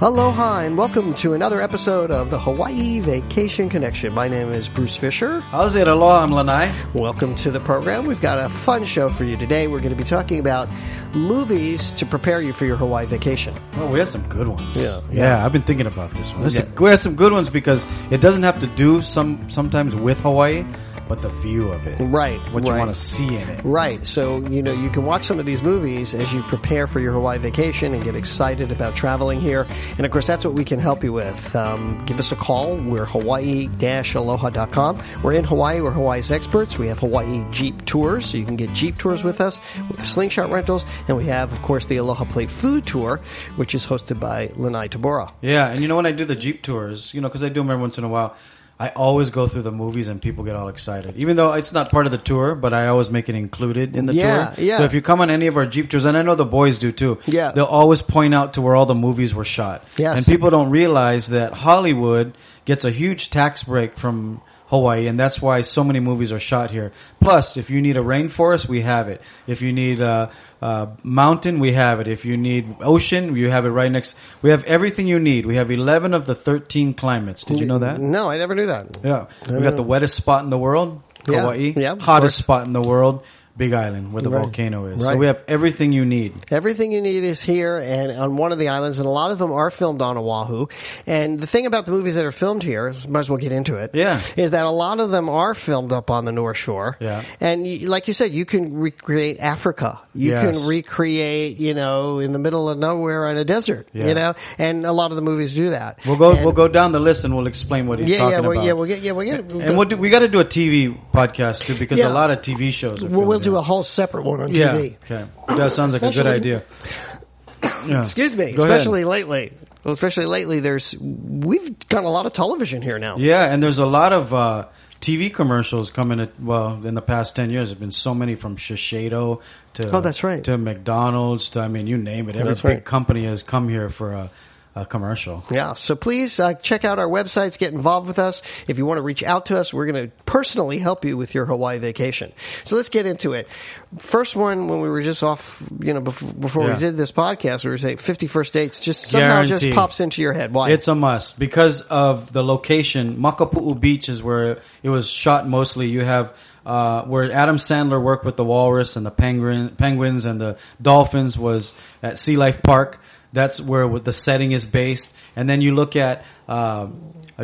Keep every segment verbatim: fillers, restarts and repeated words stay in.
Aloha and welcome to another episode of the Hawaii Vacation Connection. My name is Bruce Fisher. How's it? Aloha, I'm Lanai. Welcome to the program. We've got a fun show for you today. We're going to be talking about movies to prepare you for your Hawaii vacation. Well, we have some good ones. Yeah, yeah. yeah I've been thinking about this one. Yeah. A, we have some good ones because it doesn't have to do some sometimes with Hawaii, but the view of it. Right. What right. you want to see in it. Right. So, you know, you can watch some of these movies as you prepare for your Hawaii vacation and get excited about traveling here. And, of course, that's what we can help you with. Um, give us a call. We're hawaii dash aloha dot com. We're in Hawaii. We're Hawaii's experts. We have Hawaii Jeep Tours, so you can get Jeep Tours with us. We have Slingshot Rentals. And we have, of course, the Aloha Plate Food Tour, which is hosted by Lanai Tabora. Yeah. And, you know, when I do the Jeep Tours, you know, because I do them every once in a while, I always go through the movies and people get all excited. Even though it's not part of the tour, but I always make it included in the yeah, tour. Yeah. So if you come on any of our Jeep tours, and I know the boys do too, yeah. they'll always point out to where all the movies were shot. Yes. And people don't realize that Hollywood gets a huge tax break from Hawaii, and that's why so many movies are shot here. Plus, if you need a rainforest, we have it. If you need a, a mountain, we have it. If you need ocean, you have it right next. We have everything you need. We have eleven of the thirteen climates. Did you know that? No, I never knew that. Yeah. We got the wettest spot in the world, Hawaii. Yeah, yeah, hottest spot in the world, Big Island, where the right. volcano is. Right. So we have everything you need. Everything you need is here and on one of the islands, and a lot of them are filmed on Oahu. And the thing about the movies that are filmed here, might as well get into it, yeah. is that a lot of them are filmed up on the North Shore. Yeah. And you, like you said, you can recreate Africa. You yes. can recreate, you know, in the middle of nowhere in a desert, yeah. you know, and a lot of the movies do that. We'll go and, we'll go down the list and we'll explain what he's yeah, talking yeah, well, about. Yeah, we'll get, yeah, we'll get we'll And go. we'll do, we got to do a T V podcast too because yeah. a lot of T V shows are filmed. Do a whole separate one on yeah, T V. Okay. That sounds like especially, a good idea. Yeah. Excuse me. Go especially ahead. lately. Well, especially lately, there's we've got a lot of television here now. Yeah, and there's a lot of uh, T V commercials coming. At, well, in the past ten years, there've been so many from Shiseido to oh, that's right. to McDonald's. To, I mean, you name it. Every that's big right. company has come here for a. Uh, commercial. Yeah. So please uh, check out our websites. Get involved with us. If you want to reach out to us, we're going to personally help you with your Hawaii vacation. So let's get into it. First one, when we were just off, you know, before, before yeah. we did this podcast, we were saying fifty-first dates just somehow Guaranteed. just pops into your head. Why? It's a must because of the location. Makapu'u Beach is where it was shot mostly. You have Uh, where Adam Sandler worked with the walrus and the penguin, penguins and the dolphins was at Sea Life Park. That's where the setting is based. And then you look at uh,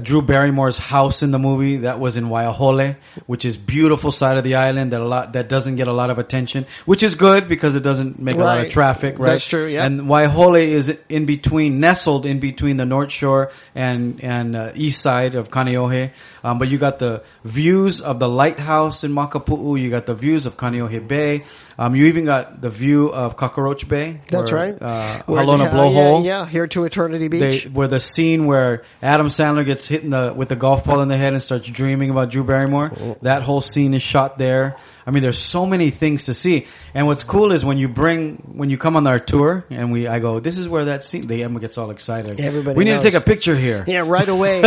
Drew Barrymore's house in the movie. That was in Waiahole, which is beautiful side of the island that a lot that doesn't get a lot of attention, which is good because it doesn't make right. a lot of traffic. Right? That's true. Yeah. And Waiahole is in between, nestled in between the North Shore and and uh, east side of Kaneohe. Um, but you got the views of the lighthouse in Makapu'u. You got the views of Kaneohe Bay. Um, you even got the view of Cockroach Bay. That's where, right. Uh, Halona Blowhole. Yeah, yeah, here to Eternity Beach. They, where the scene where Adam Sandler gets hit in the, with the golf ball in the head and starts dreaming about Drew Barrymore. Oh. That whole scene is shot there. I mean, there's so many things to see. And what's cool is when you bring, when you come on our tour and we, I go, this is where that scene, the Emma gets all excited. Everybody We knows. need to take a picture here. Yeah, right away.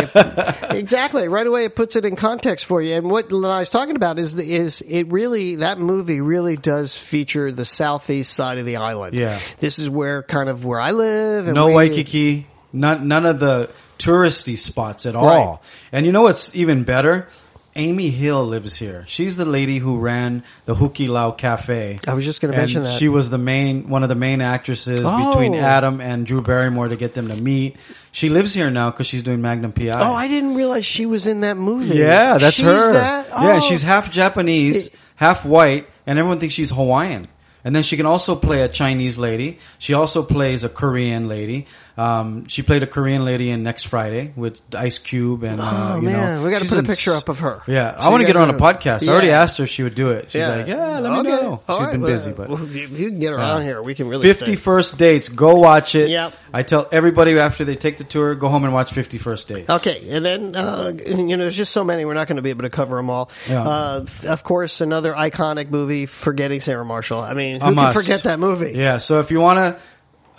Exactly. Right away it puts it in context for you. And what I was talking about is, the, is it really, that movie really does feature the southeast side of the island. Yeah. This is where kind of where I live. And no we, Waikiki. None, none of the touristy spots at all. Right. And you know what's even better? Amy Hill lives here. She's the lady who ran the Hukilau Cafe. I was just going to mention that. She was the main, one of the main actresses oh. between Adam and Drew Barrymore to get them to meet. She lives here now because she's doing Magnum P I. Oh, I didn't realize she was in that movie. Yeah, that's she's her. That? Oh. Yeah, she's half Japanese, it, half white, and everyone thinks she's Hawaiian. And then she can also play a Chinese lady. She also plays a Korean lady. Um, she played a Korean lady in Next Friday with Ice Cube. And, uh, oh, you man. Know, we got to put in, a picture up of her. Yeah. So I want to get her on a podcast. Yeah. I already asked her if she would do it. She's yeah. like, yeah, let okay. me know. All She's right, been well, busy. But well, if you can get her uh, on here, we can really fifty-first Dates. Go watch it. Yep. I tell everybody after they take the tour, go home and watch fifty-first Dates. Okay. And then, uh, you know, there's just so many. We're not going to be able to cover them all. Yeah. Uh, of course, another iconic movie, Forgetting Sarah Marshall. I mean, who can forget that movie? Yeah, so if you want to,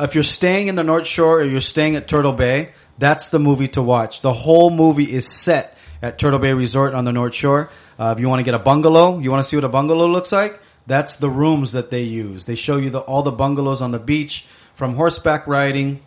if you're staying in the North Shore or you're staying at Turtle Bay, that's the movie to watch. The whole movie is set at Turtle Bay Resort on the North Shore. Uh, if you want to get a bungalow, you want to see what a bungalow looks like, that's the rooms that they use. They show you the, all the bungalows on the beach, from horseback riding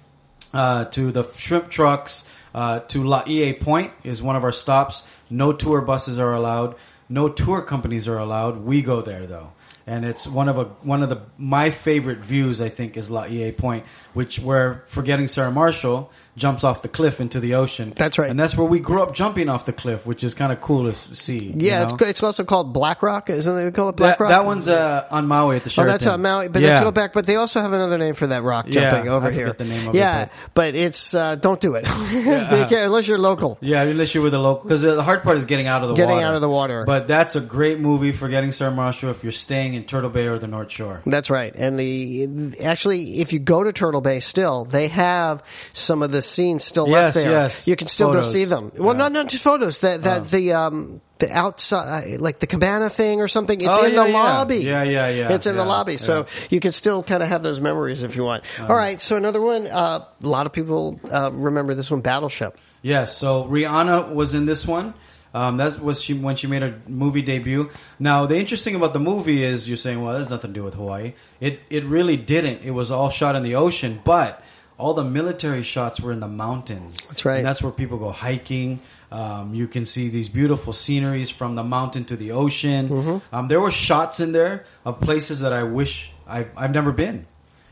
uh, to the shrimp trucks, uh, to Laie Point is one of our stops. No tour buses are allowed. No tour companies are allowed. We go there though. And it's one of a one of the my favorite views, I think, is Laie Point, which where Forgetting Sarah Marshall jumps off the cliff into the ocean. That's right. And that's where we grew up jumping off the cliff, which is kind of cool to see. Yeah, you know? it's, it's also called Black Rock. Isn't it called Black that, Rock? That one's uh, on Maui at the Sheraton. Oh, that's on Maui. But yeah. let's go back. But they also have another name for that rock jumping yeah, over I here. Yeah, the name of yeah, it. Yeah, but it's uh, don't do it. yeah. you unless you're local. Yeah, unless you're with a local. Because the hard part is getting out of the getting water. Getting out of the water. But that's a great movie, Forgetting Sarah Marshall, if you're staying in Turtle Bay or the North Shore. That's right. And the actually, if you go to Turtle Bay still, they have some of the scenes still yes, left there. Yes. You can still photos. go see them. Well, yeah. not, not just photos. That that oh. the um the outside, like the cabana thing or something. It's oh, in yeah, the yeah. lobby. Yeah, yeah, yeah. It's in yeah, the lobby. So yeah. you can still kind of have those memories if you want. Um, All right. So another one, uh, a lot of people uh, remember this one, Battleship. Yes. Yeah, so Rihanna was in this one. Um, that was she, when she made her movie debut. Now, the interesting about the movie is you're saying, well, there's nothing to do with Hawaii. It it really didn't. It was all shot in the ocean, but all the military shots were in the mountains. That's right. And that's where people go hiking. Um, you can see these beautiful sceneries from the mountain to the ocean. Mm-hmm. Um, there were shots in there of places that I wish I, I've never been.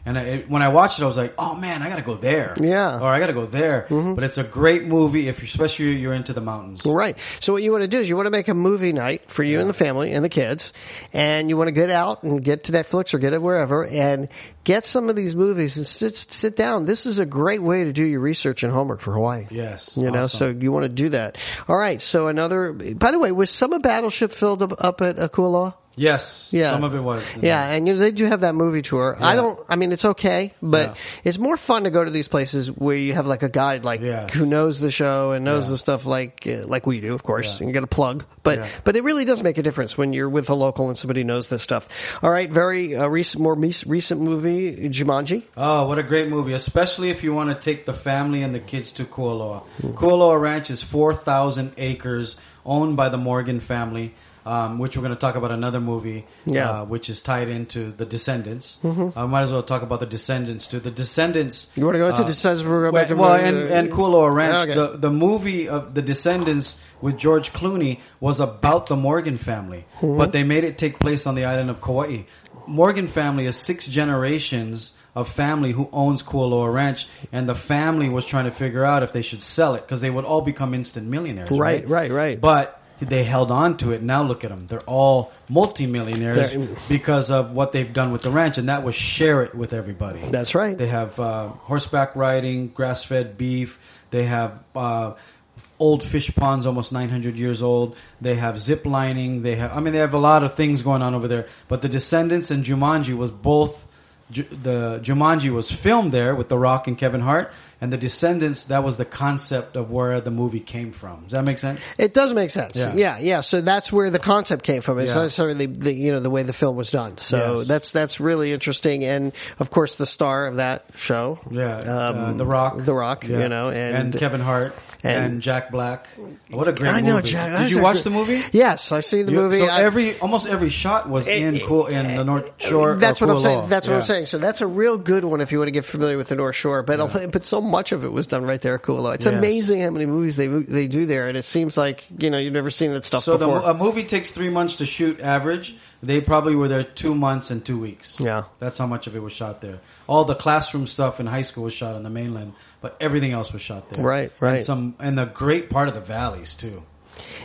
And I, it, when I watched it, I was like, oh, man, I got to go there. Yeah. Or I got to go there. Mm-hmm. But it's a great movie, if you're, especially you're into the mountains. Right. So what you want to do is you want to make a movie night for you yeah. and the family and the kids. And you want to get out and get to Netflix or get it wherever and get some of these movies and sit, sit down. This is a great way to do your research and homework for Hawaii. Yes. You awesome. know, so you want to do that. All right. So another – by the way, was some of Battleship filled up, up at Kualoa? Yes, yeah. some of it was. Yeah, know. and you know, they do have that movie tour. Yeah. I don't, I mean, it's okay, but yeah. it's more fun to go to these places where you have like a guide like yeah. who knows the show and knows yeah. the stuff like like we do, of course. Yeah. You get a plug, but, yeah. but it really does make a difference when you're with a local and somebody knows this stuff. All right, very uh, recent, more me- recent movie, Jumanji. Oh, what a great movie, especially if you want to take the family and the kids to Kualoa. Mm-hmm. Kualoa Ranch is four thousand acres owned by the Morgan family. Um, which we're going to talk about another movie, yeah. uh, which is tied into The Descendants. I mm-hmm. uh, might as well talk about The Descendants, too. The Descendants... You want to go into uh, Descendants? We're going to well, and, and Kualoa Ranch. Okay. The, the movie of The Descendants with George Clooney was about the Morgan family, mm-hmm. but they made it take place on the island of Kauai. Morgan family is six generations of family who owns Kualoa Ranch, and the family was trying to figure out if they should sell it, because they would all become instant millionaires. Right, right, right. right. But... they held on to it. Now look at them. They're all multimillionaires They're, because of what they've done with the ranch, and that was share it with everybody. That's right. They have uh, horseback riding, grass-fed beef. They have uh, old fish ponds, almost nine hundred years old. They have zip lining. They have, I mean, they have a lot of things going on over there. But The Descendants and Jumanji was both ju- the Jumanji was filmed there with The Rock and Kevin Hart. And The Descendants, that was the concept of where the movie came from. Does that make sense? It does make sense. Yeah, yeah. yeah. So that's where the concept came from. It's yeah. not necessarily the, you know, the way the film was done. So yes. that's that's really interesting. And, of course, the star of that show. Yeah. Um, uh, the Rock. The Rock, yeah. you know. And, and Kevin Hart. And, and Jack Black. What a great I know, movie. Jack, Did you watch good. the movie? Yes, I've seen the you, movie. So I, every almost every shot was it, in it, cool in it, the North Shore. That's what I'm saying. That's yeah. what I'm saying. So that's a real good one if you want to get familiar with the North Shore. But yeah. but so much of it was done right there at Kualoa. It's yes. amazing how many movies they they do there, and it seems like, you know, you've never seen that stuff so before. So a movie takes three months to shoot average. They probably were there two months and two weeks. Yeah. That's how much of it was shot there. All the classroom stuff in high school was shot on the mainland, but everything else was shot there. Right, right. And, some, and the great part of the valleys, too.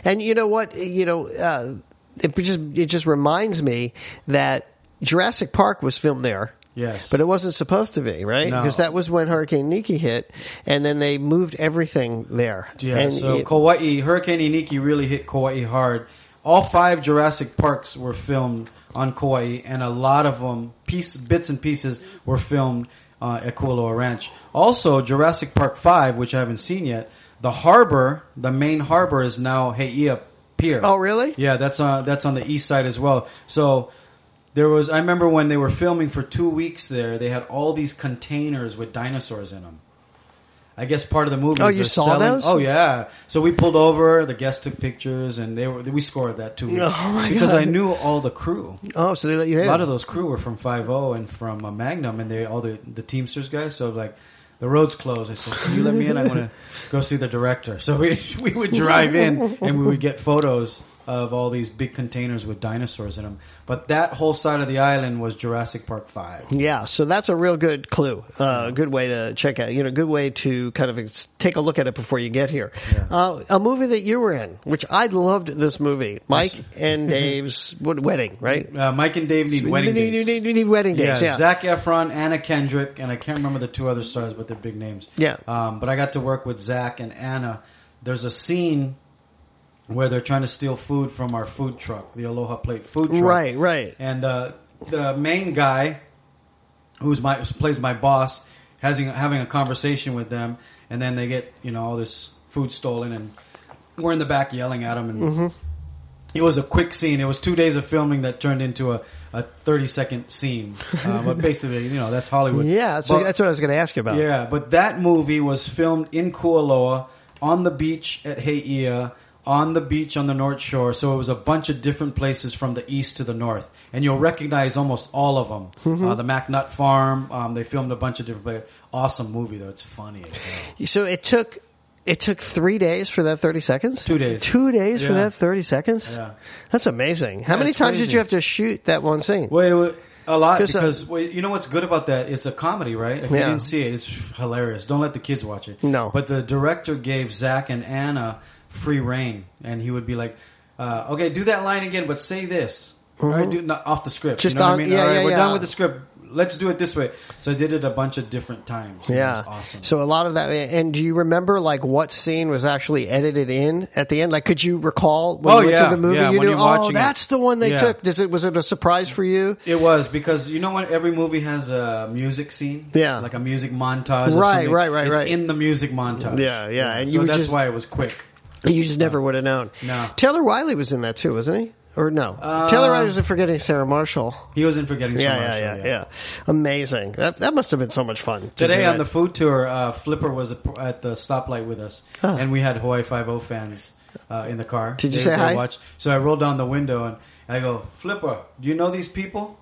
And you know what? You know, uh, it just it just reminds me that Jurassic Park was filmed there. Yes. But it wasn't supposed to be, right? No. Because that was when Hurricane Niki hit, and then they moved everything there. Yeah, and so it, Kauai, Hurricane Niki really hit Kauai hard. All five Jurassic Parks were filmed on Kauai, and a lot of them, piece, bits and pieces, were filmed uh, at Kualoa Ranch. Also, Jurassic Park five, which I haven't seen yet, the harbor, the main harbor is now Heʻeia Pier. Oh, really? Yeah, that's on, that's on the east side as well. So... There was. I remember when they were filming for two weeks there, they had all these containers with dinosaurs in them. I guess part of the movie. Oh, you saw selling, those? Oh, yeah. So we pulled over. The guests took pictures, and they were. We scored that two weeks oh my because God. I knew all the crew. Oh, so they let you in. A lot of those crew were from Five O and from uh, Magnum, and they all the the Teamsters guys. So I was like, the road's closed. I said, can you let me in? I want to go see the director. So we we would drive in and we would get photos of all these big containers with dinosaurs in them. But that whole side of the island was Jurassic Park five. Yeah, so that's a real good clue. A uh, good way to check out, you know, good way to kind of ex- take a look at it before you get here. Yeah. Uh, a movie that you were in, which I loved this movie, Mike and Dave's wedding, right? Uh, Mike and Dave need so, wedding need, dates. Need, need, need wedding dates, yeah, yeah. Zach Efron, Anna Kendrick, and I can't remember the two other stars, but they're big names. Yeah. Um, but I got to work with Zach and Anna. There's a scene where they're trying to steal food from our food truck, the Aloha Plate food truck. Right, right. And uh, the main guy, who's my plays my boss, has having a conversation with them, and then they get, you know, all this food stolen, and we're in the back yelling at them. And mm-hmm. It was a quick scene. It was two days of filming that turned into a, a thirty-second scene. Uh, but basically, you know, that's Hollywood. Yeah, that's, but, that's what I was going to ask you about. Yeah, but that movie was filmed in Kualoa, on the beach at Heʻeia, on the beach on the North Shore, so it was a bunch of different places from the east to the north, and you'll recognize almost all of them. Mm-hmm. Uh, the MacNutt Farm, um, they filmed a bunch of different places. Awesome movie though, it's funny. It, so it took it took three days for that thirty seconds. Two days. Two days yeah. for that thirty seconds. Yeah, that's amazing. How yeah, many times crazy. did you have to shoot that one scene? Well, it, a lot because uh, you know what's good about that? It's a comedy, right? If yeah. you didn't see it, it's hilarious. Don't let the kids watch it. No, but the director gave Zach and Anna free reign, and he would be like, uh, okay, do that line again, but say this. Mm-hmm. All right, do not off the script. Just you know on, what I mean? Yeah, all right, yeah, we're yeah. done with the script. Let's do it this way. So I did it a bunch of different times. Yeah. It was awesome. So a lot of that. And do you remember, like, what scene was actually edited in at the end? Like, could you recall when oh, you went yeah. to the movie? Yeah, you knew, oh, that's it. the one they yeah. took. Does it, was it a surprise for you? It was, because you know what? Every movie has a music scene. Yeah. Like a music montage. Right, right, right, it's right. It's in the music montage. Yeah, yeah. yeah. And so you that's just, why it was quick. You just never would have known. No. Taylor Wiley was in that too, wasn't he? Or no? Uh, Taylor Wiley was in Forgetting Sarah Marshall. He was in Forgetting yeah, Sarah yeah, Marshall. Yeah, yeah, yeah. Amazing. That that must have been so much fun. Today to on the food tour, uh, Flipper was at the stoplight with us, huh. and we had Hawaii Five-O fans uh, in the car. Did you they, say they hi? Watched. So I rolled down the window, and I go, Flipper, do you know these people?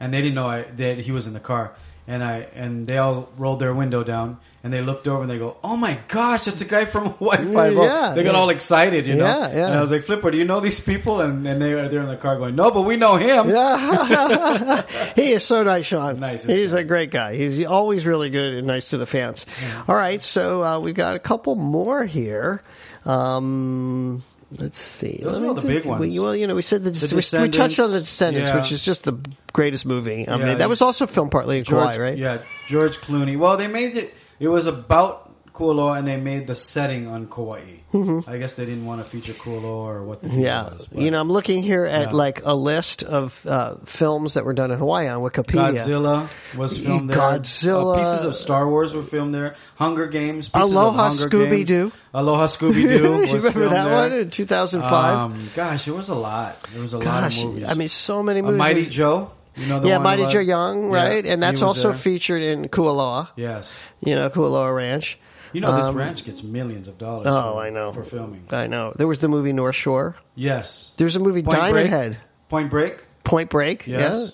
And they didn't know I, that he was in the car. And I and they all rolled their window down, and they looked over, and they go, oh, my gosh, that's a guy from Hawaii Five-O. Yeah, they got yeah. all excited, you know. Yeah, yeah. And I was like, Flipper, do you know these people? And, and they are there in the car going, no, but we know him. Yeah. He is so nice, Sean. Nice. He's a great guy. He's always really good and nice to the fans. Yeah. All right, so uh, we got a couple more here. Um Let's see. Those are all the big ones. We, well, you know, we said the, the we, we touched on The Descendants, yeah. which is just the greatest movie. I yeah, mean, that was also filmed partly in George, Kauai, right? Yeah, George Clooney. Well, they made it. It was about Kualoa, and they made the setting on Kauai. Mm-hmm. I guess they didn't want to feature Kualoa or what the deal yeah. was. But, you know, I'm looking here at yeah. like a list of uh, films that were done in Hawaii on Wikipedia. Godzilla was filmed there. Godzilla. Uh, pieces of Star Wars were filmed there. Hunger Games. Pieces Aloha of Hunger Scooby Doo. Aloha Scooby-Doo. You remember that there. one in two thousand five? Um, gosh, it was a lot. There was a gosh, lot of movies. I mean, so many movies. Uh, Mighty Joe. You know the yeah, one Mighty Joe Young, right? Yeah, and that's also there. featured in Kualoa. Yes. You know, Kualoa Ranch. You know, this um, ranch gets millions of dollars oh, for, I know. for filming. I know. There was the movie North Shore. Yes. There's a movie Point Diamond Break. Head. Point Break. Point Break, yes.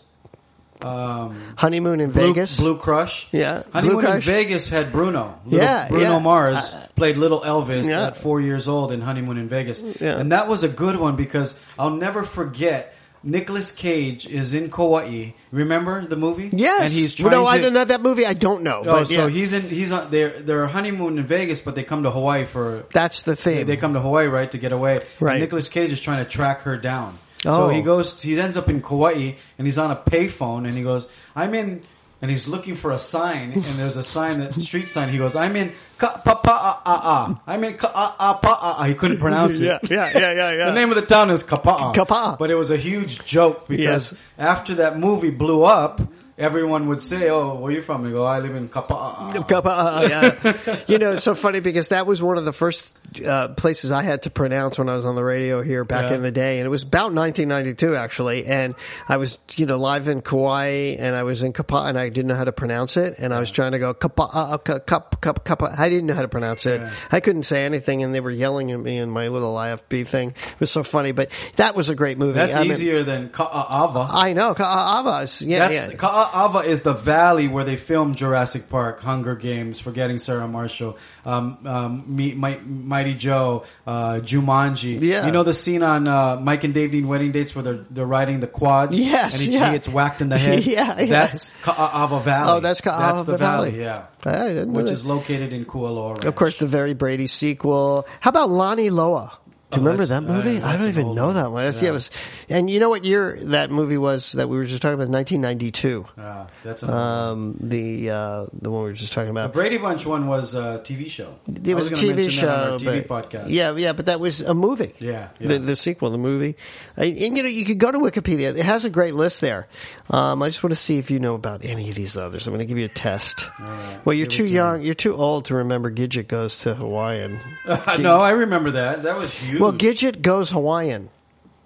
Yeah. Um, Honeymoon in Blue, Vegas. Blue Crush. Yeah. Honeymoon Blue Crush. in Vegas had Bruno. Little, yeah. Bruno yeah. Mars uh, played Little Elvis yeah. at four years old in Honeymoon in Vegas. Yeah. And that was a good one because I'll never forget Nicolas Cage is in Kauai. Remember the movie? Yes. And he's trying no, to, I don't know that movie. I don't know. Oh, but so yeah. he's in. He's on. They're they're honeymoon in Vegas, but they come to Hawaii for. That's the thing. They, they come to Hawaii, right, to get away. Right. And Nicolas Cage is trying to track her down. Oh. So he goes, he ends up in Kauai, and he's on a payphone, and he goes, I'm in, and he's looking for a sign, and there's a sign, that street sign. He goes, I'm in Kapa'a. I'm in Kaʻaʻawa. He couldn't pronounce it. Yeah, yeah, yeah, yeah, yeah. The name of the town is Kapa'a. Kapa'a. But it was a huge joke because yes. after that movie blew up, everyone would say, oh, where are you from? They go, I live in Kapa'a. Kapa'a, yeah. You know, it's so funny because that was one of the first uh, places I had to pronounce when I was on the radio here back yeah. in the day. And it was about nineteen ninety-two, actually. And I was, you know, live in Kauai, and I was in Kapa'a, and I didn't know how to pronounce it. And I was trying to go, Kapa'a, Kapa'a, Kapa'a, Kapa'a. I didn't know how to pronounce it. Yeah. I couldn't say anything, and they were yelling at me in my little I F B thing. It was so funny. But that was a great movie. That's I easier mean, than Kaʻaʻawa. I know, Kaʻaʻawa. Yeah, That's yeah. Kaʻaʻawa. Kaʻaʻawa is the valley where they filmed Jurassic Park, Hunger Games, Forgetting Sarah Marshall, um, um, Me, My, Mighty Joe, uh, Jumanji. Yeah. You know the scene on uh, Mike and Dave Need Wedding Dates where they're, they're riding the quads? Yes, and each yeah. gets whacked in the head? yeah, yeah. That's Kaʻaʻawa Valley. Oh, that's Kaʻaʻawa That's the valley, valley. yeah. I didn't Which know is located in Kualoa Ranch. Of course, the very Brady sequel. How about Laniloa? Do you oh, remember that movie? Uh, I don't even know one. that one. That's, yeah. Yeah, it was, and you know what year that movie was that we were just talking about? nineteen ninety-two Uh, that's um, the uh, the one we were just talking about. The Brady Bunch one was a T V show. It was, was a T V show. That on our T V but, podcast. Yeah, yeah, but that was a movie. Yeah, yeah. The, the sequel, the movie. And, and you know, you could go to Wikipedia. It has a great list there. Um, I just want to see if you know about any of these others. I'm going to give you a test. Right. Well, you're Here too young. You're too old to remember Gidget Goes to Hawaiian. Uh, no, I remember that. That was huge. Well, Gidget Goes Hawaiian.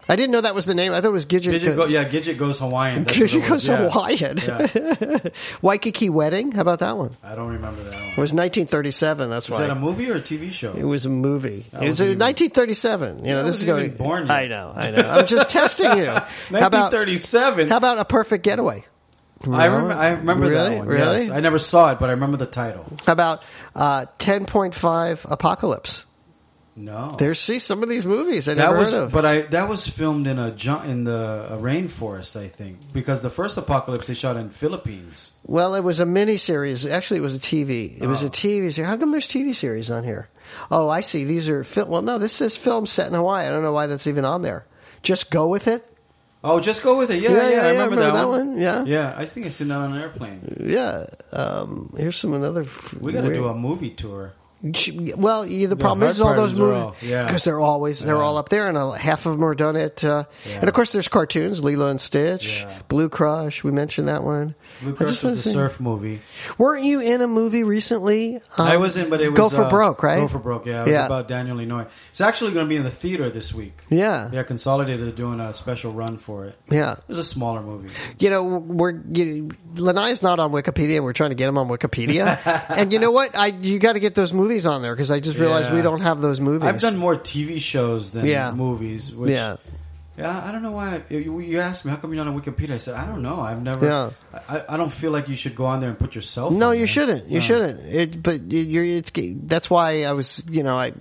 I didn't know that was the name. I thought it was Gidget. Gidget Go- Go- yeah, Gidget Goes Hawaiian. That's Gidget Goes yeah. Hawaiian. Yeah. Waikiki Wedding. How about that one? I don't remember that one. It was nineteen thirty-seven That's was why. Was that a movie or a T V show? It was a movie. That it was, was nineteen thirty-seven You know, I this is going. Born yet. I know. I know. I'm just testing you. nineteen thirty-seven How about, how about A Perfect Getaway? No? I, rem- I remember really? that one. Really? Yes. I never saw it, but I remember the title. How about uh, ten point five Apocalypse? No, there's see some of these movies I that never was, heard of. But I that was filmed in a in the a rainforest, I think, because the first Apocalypse they shot in Philippines. Well, it was a mini series. Actually, it was a T V. It oh. was a T V series. How come there's T V series on here? Oh, I see. These are film. Well, no, this says film set in Hawaii. I don't know why that's even on there. Just Go With It. Oh, Just Go With It. Yeah, yeah, yeah, yeah I remember, remember that, that one. one. Yeah, yeah. I think I seen that on an airplane. Yeah. Um, here's some another. We got to weird... do a movie tour. Well, the, the problem is all those movies because yeah. they're always they're yeah. all up there, and uh, half of them are done at. Uh, yeah. And of course, there's cartoons: Lilo and Stitch, yeah. Blue Crush. We mentioned that one. Blue Crush was the surf movie. Weren't you in a movie recently? Um, I was in, but it was Go for uh, Broke, right? Go for Broke, yeah. It was yeah. about Daniel Lenoir. It's actually going to be in the theater this week. Yeah, yeah. Consolidated are doing a special run for it. Yeah, it was a smaller movie. You know, we're you, Lanai's not on Wikipedia. We're trying to get him on Wikipedia, and you know what? I you got to get those movies. Movies on there because I just realized yeah. we don't have those movies. I've done more T V shows than yeah. movies. Which, yeah, yeah. I don't know why I, you, you asked me how come you're not on Wikipedia. I said I don't know. I've never. Yeah. I, I don't feel like you should go on there and put yourself. No, on you there. shouldn't. You no. shouldn't. It, but you're. It's that's why I was. You know, I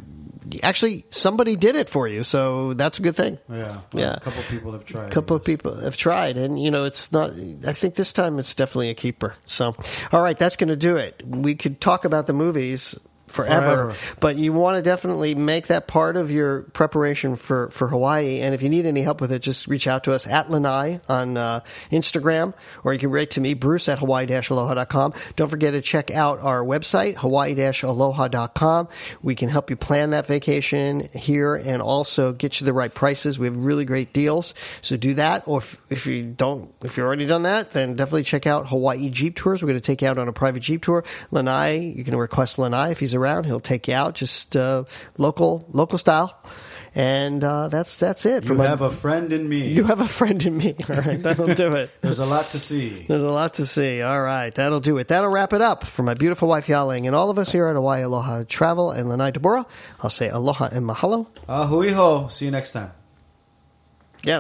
actually somebody did it for you, so that's a good thing. Yeah, well, yeah. A couple people have tried. A couple of people have tried, and you know, it's not. I think this time it's definitely a keeper. So, all right, that's going to do it. We could talk about the movies. Forever. Forever, but you want to definitely make that part of your preparation for, for Hawaii. And if you need any help with it, just reach out to us at Lanai on uh, Instagram, or you can write to me, Bruce at hawaii dash aloha dot com. Don't forget to check out our website, hawaii dash aloha dot com. We can help you plan that vacation here and also get you the right prices. We have really great deals, so do that. Or if, if you don't, if you've already done that, then definitely check out Hawaii Jeep Tours. We're going to take you out on a private Jeep tour. Lanai, you can request Lanai if he's around, he'll take you out, just uh, local local style, and uh, that's that's it. You my, have a friend in me. You have a friend in me. All right, that'll do it. There's a lot to see. There's a lot to see. All right, that'll do it. That'll wrap it up for my beautiful wife Yaling and all of us here at Hawaii Aloha Travel and Lanai Tabora. I'll say aloha and mahalo. Ahuiho. See you next time.